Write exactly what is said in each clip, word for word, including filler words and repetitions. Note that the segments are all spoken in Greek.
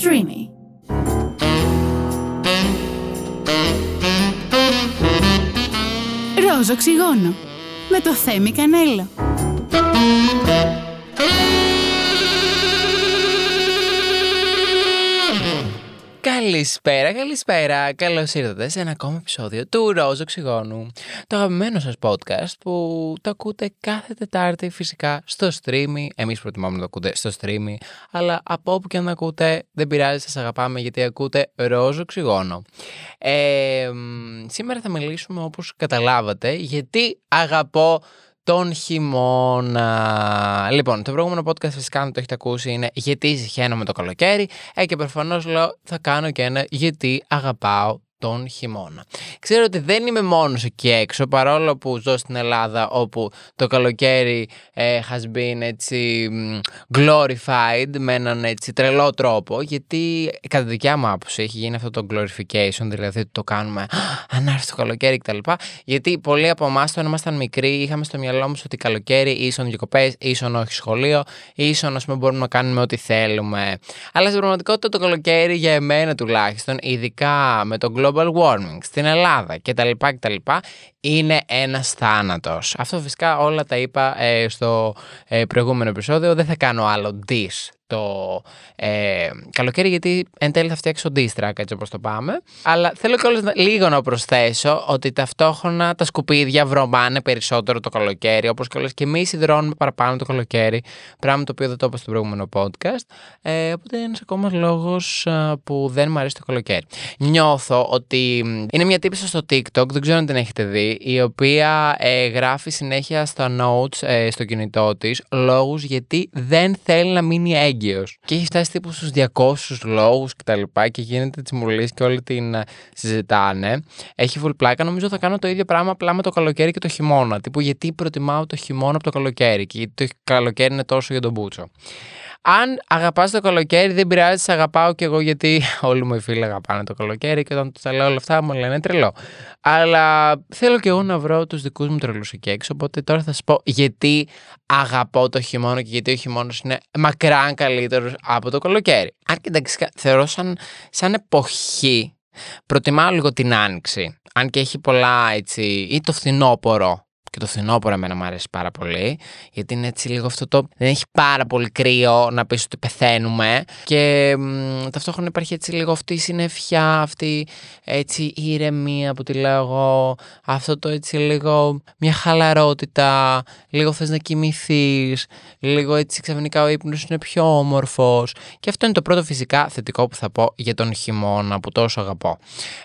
Streamy. Ροζ Οξυγόνο με το Θέμη Κανέλλο. Καλησπέρα, καλησπέρα. Καλώς ήρθατε σε ένα ακόμα επεισόδιο του Ροζ Οξυγόνου. Το αγαπημένο σας podcast που το ακούτε κάθε Τετάρτη φυσικά στο Streamy. Εμείς προτιμάμε να το ακούτε στο Streamy, αλλά από όπου και να το ακούτε δεν πειράζει, σας αγαπάμε γιατί ακούτε Ροζ Οξυγόνο. Ε, σήμερα θα μιλήσουμε, όπως καταλάβατε, γιατί αγαπώ τον χειμώνα. Λοιπόν, το προηγούμενο podcast φυσικά, αν το έχετε ακούσει, είναι γιατί συχαίνομαι το καλοκαίρι. Ε, και προφανώς λέω θα κάνω και ένα γιατί αγαπάω τον χειμώνα. Ξέρω ότι δεν είμαι μόνος εκεί έξω, παρόλο που ζω στην Ελλάδα όπου το καλοκαίρι ε, has been έτσι glorified με έναν έτσι τρελό τρόπο, γιατί κατά δικιά μου άποψη έχει γίνει αυτό το glorification, δηλαδή το κάνουμε ανάρθει το καλοκαίρι κτλ. Γιατί πολλοί από εμάς όταν ήμασταν μικροί είχαμε στο μυαλό μας ότι καλοκαίρι ίσον διακοπές, ίσον όχι σχολείο, ίσον ας πούμε μπορούμε να κάνουμε ό,τι θέλουμε. Αλλά στην πραγματικότητα το καλοκαίρι για εμένα τουλάχιστον, ειδικά με το global warming στην Ελλάδα και τα λοιπά και τα λοιπά, είναι ένας θάνατος. Αυτό φυσικά όλα τα είπα ε, στο ε, προηγούμενο επεισόδιο. Δεν θα κάνω άλλο diss το ε, καλοκαίρι, γιατί εν τέλει θα φτιάξω diss track έτσι όπως το πάμε. Αλλά θέλω κιόλας λίγο να προσθέσω ότι ταυτόχρονα τα σκουπίδια βρωμάνε περισσότερο το καλοκαίρι, όπως κιόλας και εμείς υδρώνουμε παραπάνω το καλοκαίρι, πράγμα το οποίο δεν το είπα στο προηγούμενο podcast. Ε, οπότε είναι ένας ακόμα λόγος που δεν μου αρέσει το καλοκαίρι. Νιώθω ότι είναι μια τύπησα στο TikTok, δεν ξέρω αν την έχετε δει, η οποία ε, γράφει συνέχεια στα notes ε, στο κινητό της λόγους γιατί δεν θέλει να μείνει έγκυος. Και έχει φτάσει τύπου στους διακόσιους λόγους και τα λοιπά και γίνεται τσιμουλής και όλοι την συζητάνε. Έχει full πλάκα. Νομίζω θα κάνω το ίδιο πράγμα απλά με το καλοκαίρι και το χειμώνα. Τύπου γιατί προτιμάω το χειμώνα από το καλοκαίρι και γιατί το καλοκαίρι είναι τόσο για τον μπούτσο. Αν αγαπάς το καλοκαίρι, δεν πειράζει, σε αγαπάω κι εγώ, γιατί όλοι μου οι φίλοι αγαπάνε το καλοκαίρι και όταν τους τα λέω όλα αυτά μου λένε τρελό. Αλλά θέλω κι εγώ να βρω τους δικούς μου τρελούς εκεί έξω, οπότε τώρα θα σας πω γιατί αγαπώ το χειμώνα και γιατί ο χειμώνας είναι μακράν καλύτερος από το καλοκαίρι. Αν και εντάξει, θεωρώ σαν, σαν εποχή, προτιμάω λίγο την άνοιξη, αν και έχει πολλά έτσι, ή το φθινόπωρο. Και το φθινόπωρο εμένα μου αρέσει πάρα πολύ, γιατί είναι έτσι λίγο αυτό το. Δεν έχει πάρα πολύ κρύο να πεις ότι πεθαίνουμε. Και μ, ταυτόχρονα υπάρχει έτσι λίγο αυτή η συννεφιά, αυτή έτσι η ηρεμία που τη λέω εγώ. Αυτό το έτσι λίγο μια χαλαρότητα. Λίγο θες να κοιμηθείς. Λίγο έτσι ξαφνικά ο ύπνος είναι πιο όμορφος. Και αυτό είναι το πρώτο φυσικά θετικό που θα πω για τον χειμώνα που τόσο αγαπώ.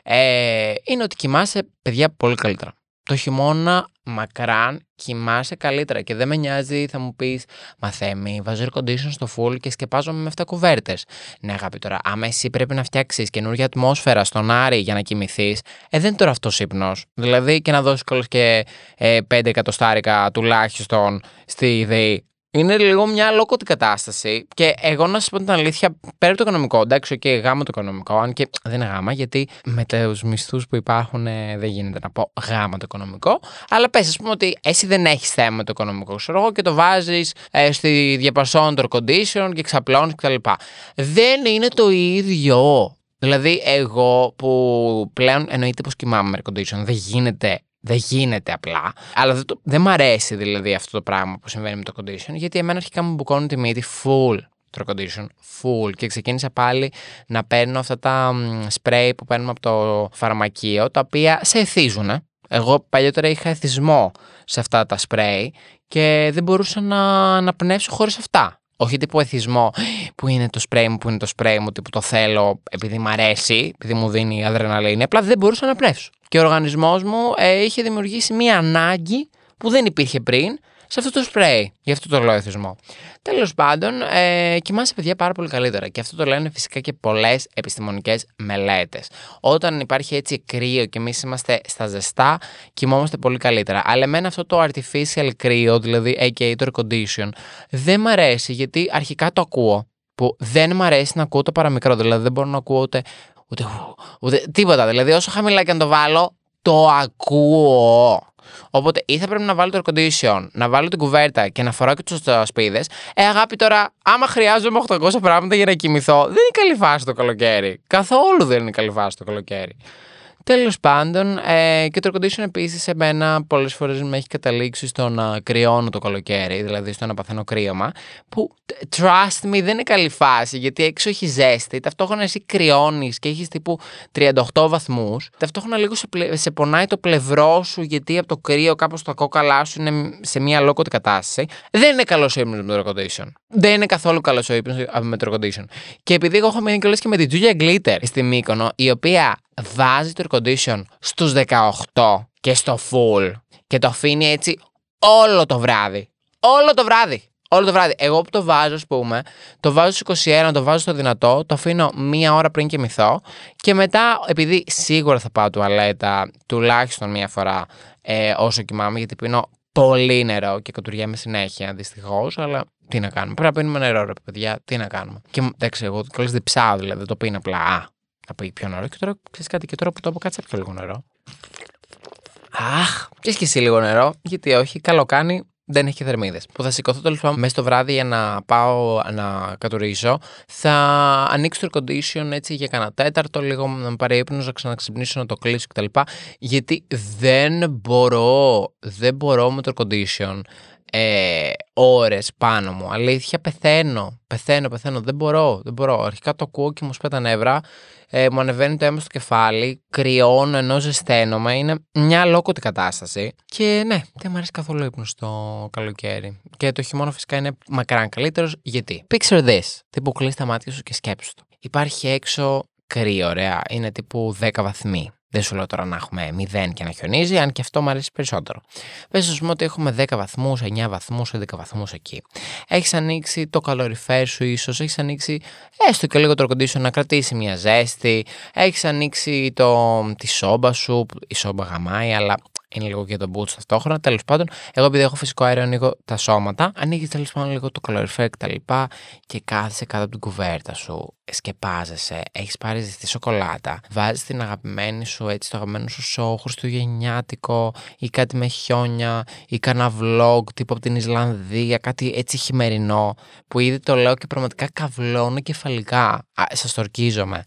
Ε, είναι ότι κοιμάσαι, παιδιά, πολύ καλύτερα. Το χειμώνα μακράν κοιμάσαι καλύτερα και δεν με νοιάζει, θα μου πεις, μα Θέμη, βάζω air condition στο full και σκεπάζομαι με επτά κουβέρτες. Ναι, αγάπη, τώρα, άμα εσύ πρέπει να φτιάξεις καινούργια ατμόσφαιρα στον Άρη για να κοιμηθείς, ε, δεν είναι τώρα αυτός ύπνος. Δηλαδή, και να δώσεις κόλλος και ε, πέντε εκατοστάρικα τουλάχιστον στη ΔΕΗ. Είναι λίγο μια αλόκοτη κατάσταση και εγώ να σας πω την αλήθεια, πέρα το οικονομικό, εντάξει, και okay, γάμα το οικονομικό, αν και δεν είναι γάμα, γιατί με τους μισθούς που υπάρχουν ε, δεν γίνεται να πω γάμα το οικονομικό, αλλά πες, ας πούμε ότι εσύ δεν έχεις θέμα με το οικονομικό, ξέρω εγώ, και το βάζεις ε, στη διαπασόν το condition και ξαπλώνεις κτλ. Δεν είναι το ίδιο. Δηλαδή, εγώ που πλέον εννοείται πως κοιμάμαι με condition, δεν γίνεται. Δεν γίνεται απλά, αλλά δεν, το, δεν μ' αρέσει δηλαδή αυτό το πράγμα που συμβαίνει με το condition, γιατί εμένα αρχικά μου μπουκώνουν τη μύτη full το condition, full, και ξεκίνησα πάλι να παίρνω αυτά τα spray που παίρνουμε από το φαρμακείο, τα οποία σε εθίζουνε. Εγώ παλιότερα είχα εθισμό σε αυτά τα spray και δεν μπορούσα να, να πνεύσω χωρίς αυτά. Όχι τύπου εθισμό που είναι το σπρέι μου, που είναι το σπρέι μου, τύπου το θέλω επειδή μου αρέσει, επειδή μου δίνει αδρεναλίνη. Απλά δεν μπορούσα να πνεύσω. Και ο οργανισμός μου ε, είχε δημιουργήσει μία ανάγκη που δεν υπήρχε πριν σε αυτό το σπρέι. Γι' αυτό το λέω εθισμό. Τέλος πάντων, ε, κοιμάσαι, παιδιά, πάρα πολύ καλύτερα. Και αυτό το λένε φυσικά και πολλές επιστημονικές μελέτες. Όταν υπάρχει έτσι κρύο και εμείς είμαστε στα ζεστά, κοιμόμαστε πολύ καλύτερα. Αλλά εμένα αυτό το artificial κρύο, δηλαδή έι κέι έι το air condition, δεν μ' αρέσει, γιατί αρχικά το ακούω. Που δεν μ' αρέσει να ακούω το παραμικρό. Δηλαδή δεν μπορώ να ακούω ούτε, ούτε, ούτε, ούτε τίποτα. Δηλαδή όσο χαμηλά και αν το βάλω, το ακούω. Οπότε ή θα πρέπει να βάλω το air condition, να βάλω την κουβέρτα και να φοράω και τους ασπίδες. Ε, αγάπη, τώρα, άμα χρειάζομαι οκτακόσια πράγματα για να κοιμηθώ, δεν είναι καλή φάση το καλοκαίρι. Καθόλου δεν είναι καλή φάση το καλοκαίρι. Τέλος πάντων, ε, και το air condition επίσης εμένα πολλές φορές με έχει καταλήξει στο να κρυώνω το καλοκαίρι, δηλαδή στο να παθαίνω κρύωμα, που trust me δεν είναι καλή φάση, γιατί έξω έχει ζέστη, ταυτόχρονα εσύ κρυώνεις και έχεις τύπου τριάντα οκτώ βαθμούς, ταυτόχρονα λίγο σε, πλε... σε πονάει το πλευρό σου, γιατί από το κρύο κάπως τα κόκαλά σου είναι σε μια αλόκοτη κατάσταση. Δεν είναι καλός ο ύπνος με το air condition. Δεν είναι καθόλου καλός ο ύπνος με το air condition. Και επειδή εγώ έχω μείνει κιόλας και με την Julia Gleater στη Μύκονο, η οποία βάζει το air condition στους δεκαοκτώ και στο full και το αφήνει έτσι όλο το βράδυ. Όλο το βράδυ. Όλο το βράδυ. Εγώ που το βάζω, ας πούμε, το βάζω στους είκοσι ένα, το βάζω στο δυνατό, το αφήνω μία ώρα πριν κοιμηθώ και μετά, επειδή σίγουρα θα πάω τουαλέτα τουλάχιστον μία φορά ε, όσο κοιμάμαι, γιατί πίνω πολύ νερό και κατουριέμαι συνέχεια, δυστυχώς, αλλά τι να κάνουμε. Πρέπει να πίνουμε νερό, ρε παιδιά, τι να κάνουμε. Και εντάξει, εγώ καλώς διψάω, δηλαδή, δεν το πίνω απλά. Α, να πει πιο νερό. Και τώρα ξέρεις κάτι, και τώρα που το πω, κάτσε πιο λίγο νερό. Αχ, πιες και εσύ λίγο νερό, γιατί όχι, καλό κάνει. Δεν έχει θερμίδες. Που θα σηκωθώ τέλος πάντων μέσα στο βράδυ για να πάω να κατουρίσω. Θα ανοίξω το air condition έτσι για κανένα τέταρτο, λίγο να με πάρει ύπνος, να ξαναξυπνήσω, να το κλείσω κτλ. Γιατί δεν μπορώ, δεν μπορώ με το air condition ε, ώρες πάνω μου. Αλήθεια, πεθαίνω. Πεθαίνω, πεθαίνω. Δεν μπορώ, δεν μπορώ. Αρχικά το ακούω και μου σπέτα νεύρα. Ε, μου ανεβαίνει το αίμα στο κεφάλι, κρυώνω ενώ ζεσταίνομαι, είναι μια αλόκοτη κατάσταση. Και ναι, δεν μου αρέσει καθόλου ύπνος το καλοκαίρι. Και το χειμώνα φυσικά είναι μακράν καλύτερος, γιατί picture this, τύπου κλείς τα μάτια σου και σκέψου το. Υπάρχει έξω κρύο, ωραία, είναι τύπου δέκα βαθμοί. Δεν σου λέω τώρα να έχουμε μηδέν και να χιονίζει, αν και αυτό μου αρέσει περισσότερο. Πες, ας πούμε, ότι έχουμε δέκα βαθμούς, εννιά βαθμούς, έντεκα βαθμούς εκεί. Έχεις ανοίξει το καλοριφέρ σου, ίσως. Έχεις ανοίξει έστω και λίγο το air condition να κρατήσει μια ζέστη. Έχεις ανοίξει το, τη σόμπα σου. Η σόμπα γαμάει, αλλά είναι λίγο και το μπούτσο ταυτόχρονα. Τέλος πάντων, εγώ επειδή έχω φυσικό αέριο, ανοίγω τα σώματα. Ανοίγεις τέλος πάντων λίγο το καλοριφέρ κτλ. Και κάθεσαι κάτω από την κουβέρτα σου. Σκεπάζεσαι. Έχεις πάρει ζεστή σοκολάτα. Βάζεις την αγαπημένη σου, έτσι, το αγαπημένο σου show χριστουγεννιάτικο ή κάτι με χιόνια ή κάνα vlog τύπου από την Ισλανδία. Κάτι έτσι χειμερινό που ήδη το λέω και πραγματικά καυλώνω κεφαλικά. Σας τορκίζομαι.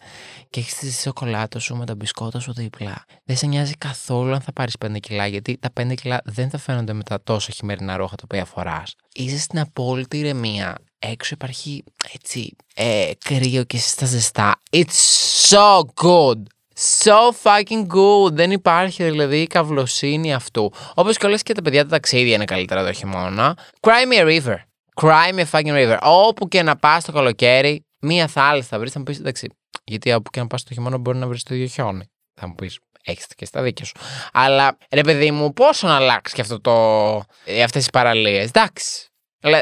Και έχεις τη σοκολάτα σου με τα μπισκότα σου δίπλα. Δεν σε νοιάζει καθόλου αν θα πάρεις πέντε κιλά, γιατί τα πέντε κιλά δεν θα φαίνονται με τα τόσο χειμερινά ρόχα τα οποία φοράς. Είσαι στην απόλυτη ηρεμία. Έξω υπάρχει έτσι ε, κρύο και εσύ στα ζεστά. It's so good. So fucking good. Δεν υπάρχει δηλαδή η καυλοσύνη αυτού. Όπως και όλες και τα παιδιά τα ταξίδια είναι καλύτερα το χειμώνα. Cry me a river. Cry me a fucking river. Όπου και να πας το καλοκαίρι, μία θάλασσα θα βρεις, θα μου πεις εντάξει. Γιατί όπου και να πας το χειμώνα μπορεί να βρεις το ίδιο χιόνι. Θα μου πεις, έχεις και στα δίκια σου. Αλλά ρε παιδί μου, πόσο να αλλάξει και αυτό το, αυτές τις παραλίες. Εντάξει.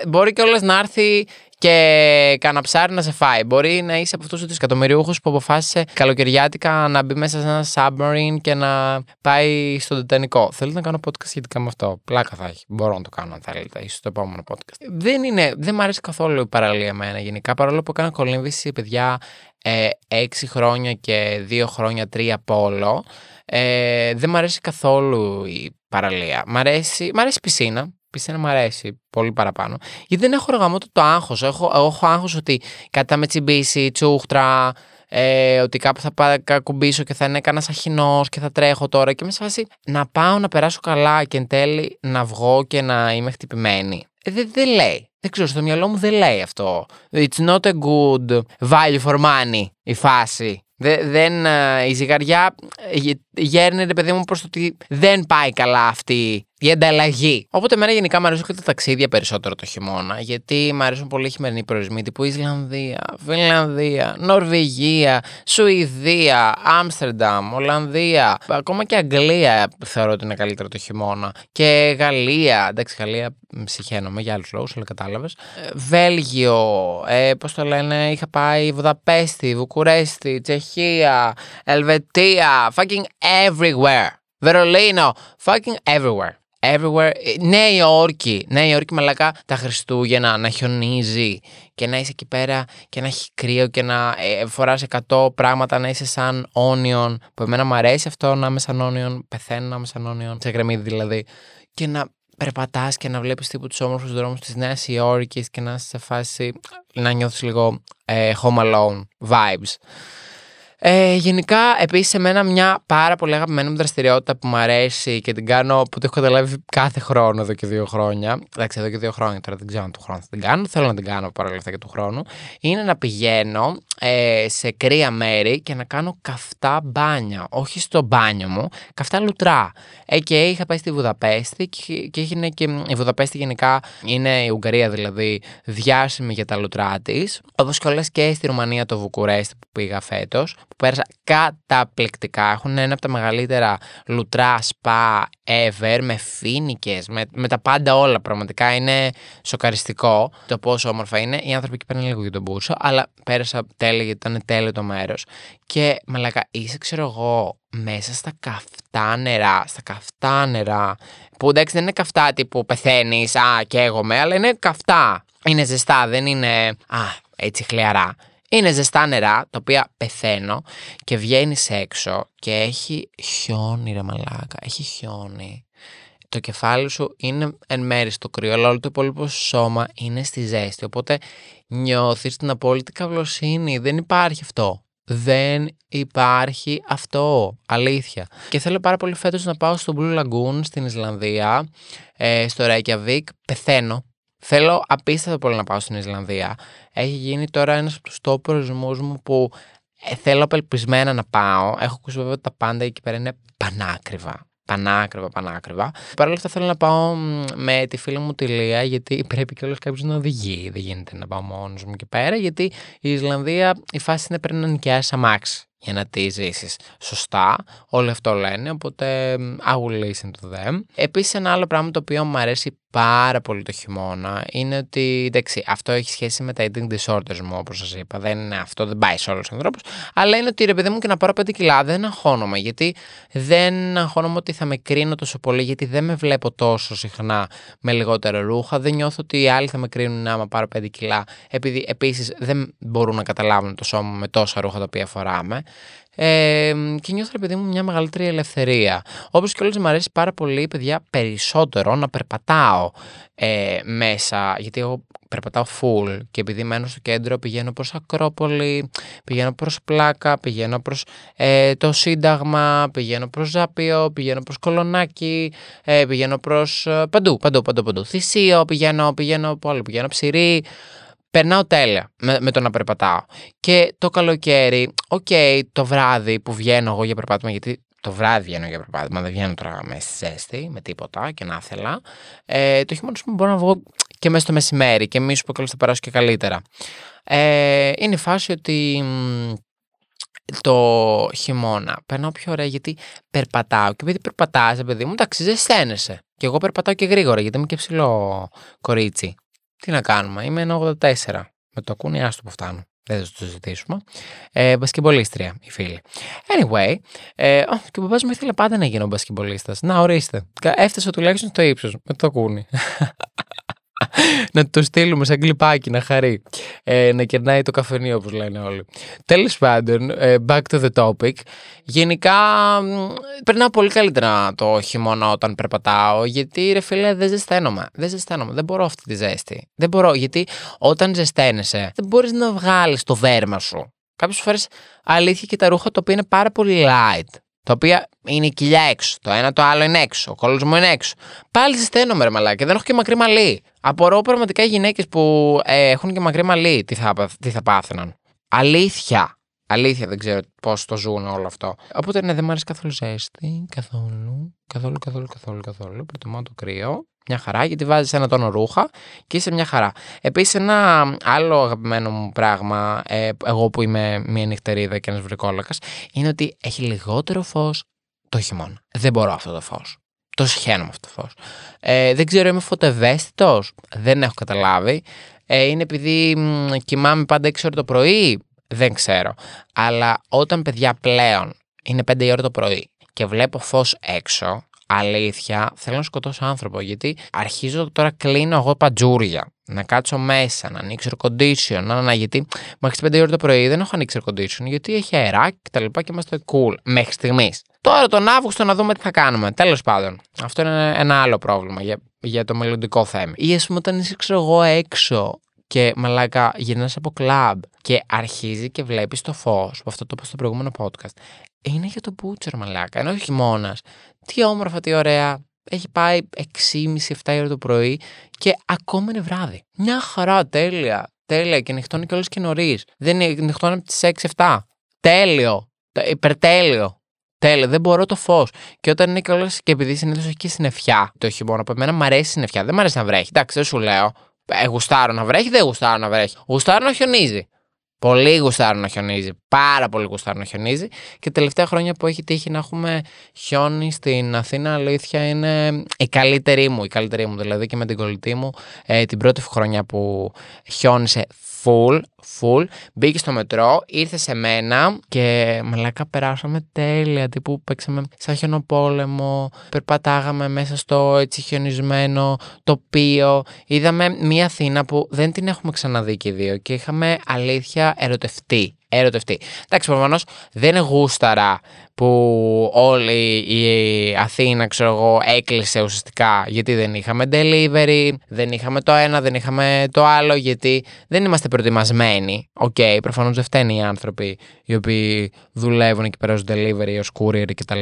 Μπορεί και όλες να έρθει και καναψάρι να σε φάει. Μπορεί να είσαι από αυτούς τους εκατομμυριούχους που αποφάσισε καλοκαιριάτικα να μπει μέσα σε ένα submarine και να πάει στον Τιτανικό. Θέλετε να κάνω podcast σχετικά με αυτό? Πλάκα θα έχει. Μπορώ να το κάνω αν θέλετε. Ίσως το επόμενο podcast. Δεν είναι, δεν μ' αρέσει καθόλου η παραλία εμένα γενικά. Παρόλο που έκανα κολύμβηση, παιδιά, ε, έξι χρόνια και δύο χρόνια, τρία πόλο. Ε, δεν μ' αρέσει καθόλου η παραλία. Μ' αρέσει, μ' αρέσει η πισίνα. Πισίνα μου αρέσει πολύ παραπάνω. Γιατί δεν έχω οργανώ το άγχος. Έχω, έχω άγχος ότι κάτι θα με τσιμπήσει, τσούχτρα, ε, ότι κάπου θα πάω κουμπίσω και θα είναι κανένας αχινός και θα τρέχω τώρα. Και είμαι σε φάση να πάω να περάσω καλά και εν τέλει να βγω και να είμαι χτυπημένη. Ε, δεν δε λέει. Δεν ξέρω, στο μυαλό μου δεν λέει αυτό. It's not a good value for money η φάση. Δε, δεν, η ζυγαριά γέρνει ρε παιδί μου προς το ότι δεν πάει καλά αυτή η ανταλλαγή. Οπότε εμένα γενικά μου αρέσουν και τα ταξίδια περισσότερο το χειμώνα, γιατί μου αρέσουν πολύ χειμερινοί προορισμοί τύπου Ισλανδία, Φινλανδία, Νορβηγία, Σουηδία, Άμστερνταμ, Ολλανδία, ακόμα και Αγγλία θεωρώ ότι είναι καλύτερο το χειμώνα. Και Γαλλία, εντάξει, Γαλλία ψυχαίνομαι για άλλους λόγους, αλλά κατάλαβες. Βέλγιο, ε, πώς το λένε, είχα πάει Βουδαπέστη, Βουκουρέστη, Τσεχία, Ελβετία, fucking everywhere. Βερολίνο, fucking everywhere. everywhere. Νέα Υόρκη, Νέα Υόρκη μαλακά, τα Χριστούγεννα να χιονίζει και να είσαι εκεί πέρα και να έχει κρύο και να ε, φοράς εκατό πράγματα, να είσαι σαν όνιον. Που εμένα μου αρέσει αυτό να είμαι σαν όνιον, πεθαίνω να είμαι σαν όνιον, σε γραμμή δηλαδή. Και να περπατάς και να βλέπεις τύπου τους όμορφους δρόμους της Νέας Υόρκης και να είσαι σε φάση να νιώθεις λίγο ε, home alone vibes. Ε, γενικά, επίσης, εμένα μια πάρα πολύ αγαπημένη μου δραστηριότητα που μου αρέσει και την κάνω, που το έχω καταλάβει κάθε χρόνο εδώ και δύο χρόνια. Εντάξει, εδώ και δύο χρόνια τώρα δεν ξέρω αν του χρόνου θα την κάνω. Θέλω να την κάνω παρόλα αυτά και του χρόνου. Είναι να πηγαίνω ε, σε κρύα μέρη και να κάνω καυτά μπάνια. Όχι στο μπάνιο μου, καυτά λουτρά. Ε, και είχα πάει στη Βουδαπέστη και, και, έγινε και η Βουδαπέστη γενικά είναι η Ουγγαρία δηλαδή διάσημη για τα λουτρά της. Όπως κιόλας και στη Ρουμανία το Βουκουρέστι που πήγα φέτος. Που πέρασα καταπληκτικά. Έχουν ένα από τα μεγαλύτερα λουτρά σπα ever με φοίνικες, με, με τα πάντα όλα. Πραγματικά είναι σοκαριστικό το πόσο όμορφα είναι. Οι άνθρωποι εκεί πέραν λίγο για τον μπούσο, αλλά πέρασα τέλεια γιατί ήταν τέλειο το μέρος. Και μαλάκα, είσαι ξέρω εγώ μέσα στα καυτά νερά, στα καυτά νερά. Που εντάξει δεν είναι καυτά τύπου πεθαίνεις, α και εγώ με, αλλά είναι καυτά. Είναι ζεστά, δεν είναι α έτσι χλιαρά. Είναι ζεστά νερά, τα οποία πεθαίνω και βγαίνεις έξω και έχει χιόνι ρε μαλάκα, έχει χιόνι. Το κεφάλι σου είναι εν μέρει στο κρύο, αλλά όλο το υπόλοιπο σώμα είναι στη ζέστη, οπότε νιώθεις την απόλυτη καυλοσύνη, δεν υπάρχει αυτό. Δεν υπάρχει αυτό, αλήθεια. Και θέλω πάρα πολύ φέτος να πάω στο Blue Lagoon στην Ισλανδία, στο Reykjavik, πεθαίνω. Θέλω απίστευτα πολύ να πάω στην Ισλανδία. Έχει γίνει τώρα ένας από τους top προορισμούς μου που θέλω απελπισμένα να πάω. Έχω ακούσει βέβαια ότι τα πάντα εκεί πέρα είναι πανάκριβα. Πανάκριβα, πανάκριβα. Παρ' όλα αυτά θέλω να πάω με τη φίλη μου τη Λία, γιατί πρέπει κιόλας κάποιος να οδηγεί. Δεν γίνεται να πάω μόνος μου εκεί πέρα, γιατί η Ισλανδία η φάση είναι πρέπει να νοικιάσεις αμάξι για να τη ζήσεις σωστά. Όλοι αυτό λένε, οπότε I will listen to them. Επίσης, ένα άλλο πράγμα το οποίο μου αρέσει πάρα πολύ το χειμώνα είναι ότι, εντάξει, αυτό έχει σχέση με τα eating disorders μου, όπως σας είπα. Δεν είναι αυτό, δεν πάει σε όλους τους ανθρώπους. Αλλά είναι ότι ρε παιδί μου και να πάρω πέντε κιλά δεν αγχώνομαι, γιατί δεν αγχώνομαι ότι θα με κρίνω τόσο πολύ, γιατί δεν με βλέπω τόσο συχνά με λιγότερα ρούχα. Δεν νιώθω ότι οι άλλοι θα με κρίνουν άμα πάρω πέντε κιλά, επειδή επίσης δεν μπορούν να καταλάβουν το σώμα με τόσα ρούχα τα οποία φοράμε. Ε, και νιώθω ρε παιδί μου μια μεγαλύτερη ελευθερία. Όπως και όλες μου αρέσει πάρα πολύ, παιδιά, περισσότερο να περπατάω ε, μέσα, γιατί εγώ περπατάω full και επειδή μένω στο κέντρο πηγαίνω προς Ακρόπολη, πηγαίνω προς Πλάκα, πηγαίνω προς ε, το Σύνταγμα, πηγαίνω προς Ζάπιο, πηγαίνω προς Κολονάκι, ε, πηγαίνω προς ε, παντού, παντού, παντού, παντού Θησίο, πηγαίνω, πηγαίνω, πηγαίνω, πηγαίνω Ψηρή. Περνάω τέλεια με, με το να περπατάω. Και το καλοκαίρι, οκ, okay, το βράδυ που βγαίνω εγώ για περπάτημα, γιατί το βράδυ βγαίνω για περπάτημα, δεν βγαίνω τώρα με στη ζέστη, με τίποτα και να ήθελα. Ε, το χειμώνα μπορώ να βγω και μέσα στο μεσημέρι και μη σου πω καλώς θα περάσω και καλύτερα. Ε, είναι η φάση ότι το χειμώνα περνάω πιο ωραία γιατί περπατάω. Και επειδή περπατάς, παιδί μου, εντάξει, ζεσταίνεσαι. Και εγώ περπατάω και γρήγορα γιατί είμαι και ψηλό κορίτσι. Τι να κάνουμε, είμαι ένα ογδόντα τέσσερα. Με το ακούνε, άστο που φτάνω. Δεν θα το συζητήσουμε. Ε, μπασκεμπολίστρια, οι φίλοι. Anyway, ε, oh, και ο παπάς μου ήθελε πάντα να γίνω μπασκεμπολίστας. Να ορίστε. Έφτασε τουλάχιστον στο ύψος. Με το ακούνε. Να το στείλουμε σαν κλιπάκι, να χαρεί. Ε, να κερνάει το καφενείο, όπως λένε όλοι. Τέλος πάντων, back to the topic. Γενικά, περνάω πολύ καλύτερα το χειμώνα όταν περπατάω, γιατί ρε φίλε, δεν ζεσταίνομαι. Δεν ζεσταίνομαι, δεν μπορώ αυτή τη ζέστη. Δεν μπορώ, γιατί όταν ζεσταίνεσαι, δεν μπορείς να βγάλεις το δέρμα σου. Κάποιες φορές, αλήθεια και τα ρούχα τα οποία είναι πάρα πολύ light. Τα οποία είναι η κοιλιά έξω. Το ένα το άλλο είναι έξω. Ο κόλλος μου είναι έξω. Πάλι ζεσταίνομαι, ρε μαλάκα. Δεν έχω και μακρύ μαλλί. Απορώ πραγματικά οι γυναίκες που ε, έχουν και μακρύ μαλλί. Τι θα, τι θα πάθαιναν. Αλήθεια. Αλήθεια δεν ξέρω πώς το ζουν όλο αυτό. Οπότε ναι, δεν μου αρέσει καθόλου ζέστη. Καθόλου. Καθόλου, καθόλου, καθόλου, καθόλου. Προτιμάω το κρύο. Μια χαρά, γιατί βάζεις ένα τόνο ρούχα και είσαι μια χαρά. Επίσης, ένα άλλο αγαπημένο μου πράγμα, ε, εγώ που είμαι μια νυχτερίδα και ένας βρικόλακας, είναι ότι έχει λιγότερο φως το χειμώνα. Δεν μπορώ αυτό το φως. Το συχαίνομαι αυτό το φως. Ε, δεν ξέρω, είμαι φωτοευαίσθητος. Δεν έχω καταλάβει. Ε, είναι επειδή μ, κοιμάμαι πάντα έξι ώρα το πρωί. Δεν ξέρω. Αλλά όταν παιδιά πλέον είναι πέντε η ώρα το πρωί και βλέπω φως έξω. αλήθεια, θέλω να σκοτώσω άνθρωπο, γιατί αρχίζω τώρα, κλείνω εγώ πατζούρια. Να κάτσω μέσα, να ανοίξω air condition, να, να, γιατί μέχρι τις πέντε η ώρα το πρωί δεν έχω ανοίξει air condition, γιατί έχει αεράκι και τα λοιπά και είμαστε cool μέχρι στιγμής. Τώρα τον Αύγουστο να δούμε τι θα κάνουμε. Τέλος πάντων, αυτό είναι ένα άλλο πρόβλημα για, για το μελλοντικό θέμα. Ή ας πούμε όταν είσαι ξέρω εγώ έξω και μαλάκα γυρνάς από κλαμπ και αρχίζει και βλέπεις το φως, που αυτό το είπα στο προηγούμενο podcast, είναι για το butcher μαλάκα, ενώ όχι χειμώνας. Τι όμορφα, τι ωραία. Έχει πάει έξι και μισή με εφτά ώρα το πρωί και ακόμα είναι βράδυ. Μια χαρά, τέλεια. Τέλεια. Και νυχτώνει κιόλας και νωρίς. Δεν νυχτώνει από τις έξι επτά. Τέλειο. Υπερτέλειο. Τέλειο. Δεν μπορώ το φως. Και όταν είναι κιόλας και επειδή συνήθως έχει και συννεφιά το χειμώνα, από εμένα μου αρέσει η συννεφιά. Δεν μου αρέσει να βρέχει. Εντάξει, δεν σου λέω. Ε, γουστάρω να βρέχει, δεν γουστάρω να βρέχει. Γουστάρω να χιονίζει. Πολύ γουστάρω να χιονίζει, πάρα πολύ γουστάρω να χιονίζει και τελευταία χρόνια που έχει τύχει να έχουμε χιόνι στην Αθήνα, αλήθεια είναι η καλύτερη μου, η καλύτερη μου δηλαδή και με την κολλητή μου ε, την πρώτη χρονιά που χιόνισε full, full, μπήκε στο μετρό, ήρθε σε μένα και μαλάκα περάσαμε τέλεια, τύπου παίξαμε σαν χιονοπόλεμο, περπατάγαμε μέσα στο έτσι χιονισμένο τοπίο, είδαμε μια Αθήνα που δεν την έχουμε ξαναδεί και οι δύο και είχαμε αλήθεια ερωτευτεί. Ερωτευτεί. Εντάξει, προφανώς δεν γούσταρα που όλη η Αθήνα, ξέρω εγώ, έκλεισε ουσιαστικά γιατί δεν είχαμε delivery, δεν είχαμε το ένα, δεν είχαμε το άλλο, γιατί δεν είμαστε προετοιμασμένοι. Οκ, okay, προφανώς δεν φταίνουν οι άνθρωποι οι οποίοι δουλεύουν και παίρνουν delivery ως courier κτλ.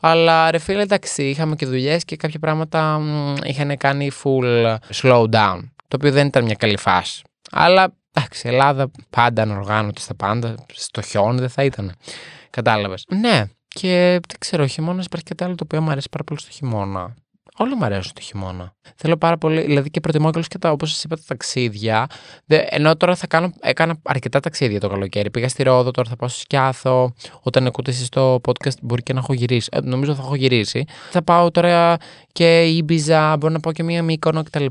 Αλλά ρε φίλε, εντάξει, είχαμε και δουλειές και κάποια πράγματα είχαν κάνει full slowdown, το οποίο δεν ήταν μια καλή φάση. Αλλά εντάξει, Ελλάδα πάντα ανοργάνωτη στα πάντα, στο χιόνι δεν θα ήταν. Κατάλαβες. Ναι, και δεν ξέρω, ο χειμώνας υπάρχει κάτι άλλο το οποίο μου αρέσει πάρα πολύ στο χειμώνα. Όλα μου αρέσουν το χειμώνα. Θέλω πάρα πολύ, δηλαδή και προτιμώ και τα, όπως σας είπα, τα ταξίδια. Δε, ενώ τώρα θα κάνω, έκανα αρκετά ταξίδια το καλοκαίρι. Πήγα στη Ρόδο, τώρα θα πάω στο Σκιάθο. Όταν ακούτε εσείς το podcast, μπορεί και να έχω γυρίσει. Ε, νομίζω θα έχω γυρίσει. Θα πάω τώρα και Ήμπιζα, μπορώ να πάω και μία Μύκονο κτλ.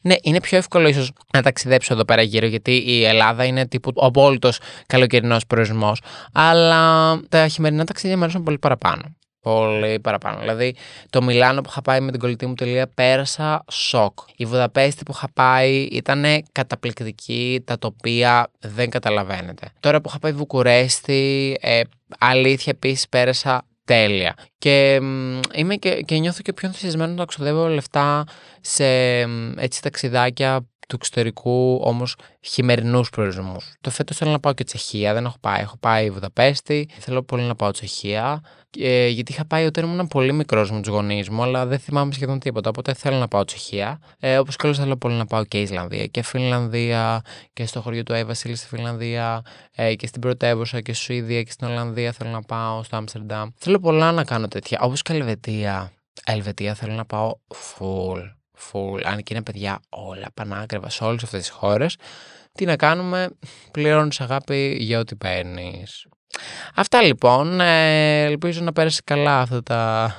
Ναι, είναι πιο εύκολο ίσως να ταξιδέψω εδώ πέρα γύρω, γιατί η Ελλάδα είναι τύπου ο απόλυτος καλοκαιρινός προορισμός. Αλλά τα χειμερινά ταξίδια μου αρέσουν πολύ παραπάνω. Πολύ παραπάνω. Δηλαδή, το Μιλάνο που είχα πάει με την κολλητή μου τελεία πέρασα σοκ. Η Βουδαπέστη που είχα πάει ήταν καταπληκτική, τα τοπία δεν καταλαβαίνετε. Τώρα που είχα πάει Βουκουρέστι, ε, αλήθεια επίσης πέρασα τέλεια. Και, ε, είμαι και, και νιώθω και πιο ενθουσιασμένο να ξοδεύω λεφτά σε ε, έτσι ταξιδάκια του εξωτερικού, όμως χειμερινούς προορισμούς. Το φέτος θέλω να πάω και Τσεχία, δεν έχω πάει. Έχω πάει Βουδαπέστη, θέλω πολύ να πάω Τσεχία, ε, γιατί είχα πάει όταν ήμουν πολύ μικρός με τους γονείς μου, αλλά δεν θυμάμαι σχεδόν τίποτα. Οπότε θέλω να πάω Τσεχία. Ε, όπως και θέλω πολύ να πάω και Ισλανδία και Φινλανδία και στο χωριό του Άι Βασίλη στη Φινλανδία ε, και στην πρωτεύουσα και στη Σουηδία και στην Ολλανδία. Θέλω να πάω στο Άμστερνταμ. Θέλω πολλά να κάνω τέτοια. Όπως και Ελβετία. Ελβετία θέλω να πάω full. Full. Αν και είναι παιδιά όλα πανάκριβα σε όλες αυτές τις χώρες, τι να κάνουμε, πληρώνεις αγάπη για ό,τι παίρνεις. Αυτά λοιπόν, ε, ελπίζω να πέρασε καλά αυτά τα,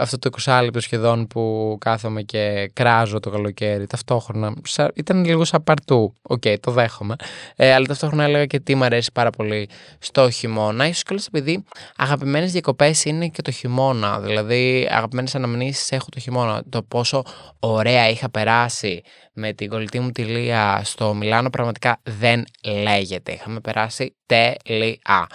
αυτό το εικοσάλεπτο σχεδόν που κάθομαι και κράζω το καλοκαίρι ταυτόχρονα. Σα, ήταν λίγο σαν παρτού, οκ, okay, το δέχομαι, ε, αλλά ταυτόχρονα έλεγα και τι μου αρέσει πάρα πολύ στο χειμώνα. Ίσως καλώς επειδή αγαπημένες διακοπές είναι και το χειμώνα, δηλαδή αγαπημένες αναμνήσεις έχω το χειμώνα. Το πόσο ωραία είχα περάσει με την κολλητή μου τη Λία στο Μιλάνο πραγματικά δεν λέγεται, είχαμε περάσει τέλεια.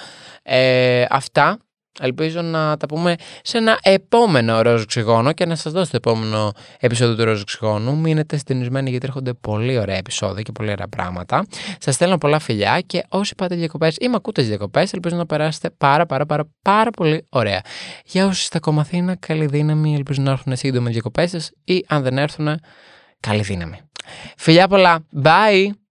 Ε, αυτά, ελπίζω να τα πούμε σε ένα επόμενο Ροζ Οξυγόνο και να σας δώσω το επόμενο επεισόδιο του Ροζ Οξυγόνου. Μείνετε συντονισμένοι γιατί έρχονται πολύ ωραία επεισόδια και πολύ ωραία πράγματα. Σας στέλνω πολλά φιλιά και όσοι πάτε διακοπές ή μ' ακούτε διακοπές, ελπίζω να περάσετε πάρα πάρα πάρα πάρα πολύ ωραία. Για όσοι στα Αθήνα, καλή δύναμη, ελπίζω να έρθουν σύντομα διακοπές σας ή αν δεν έρθουν, καλή δύναμη. Φιλιά πολλά, bye!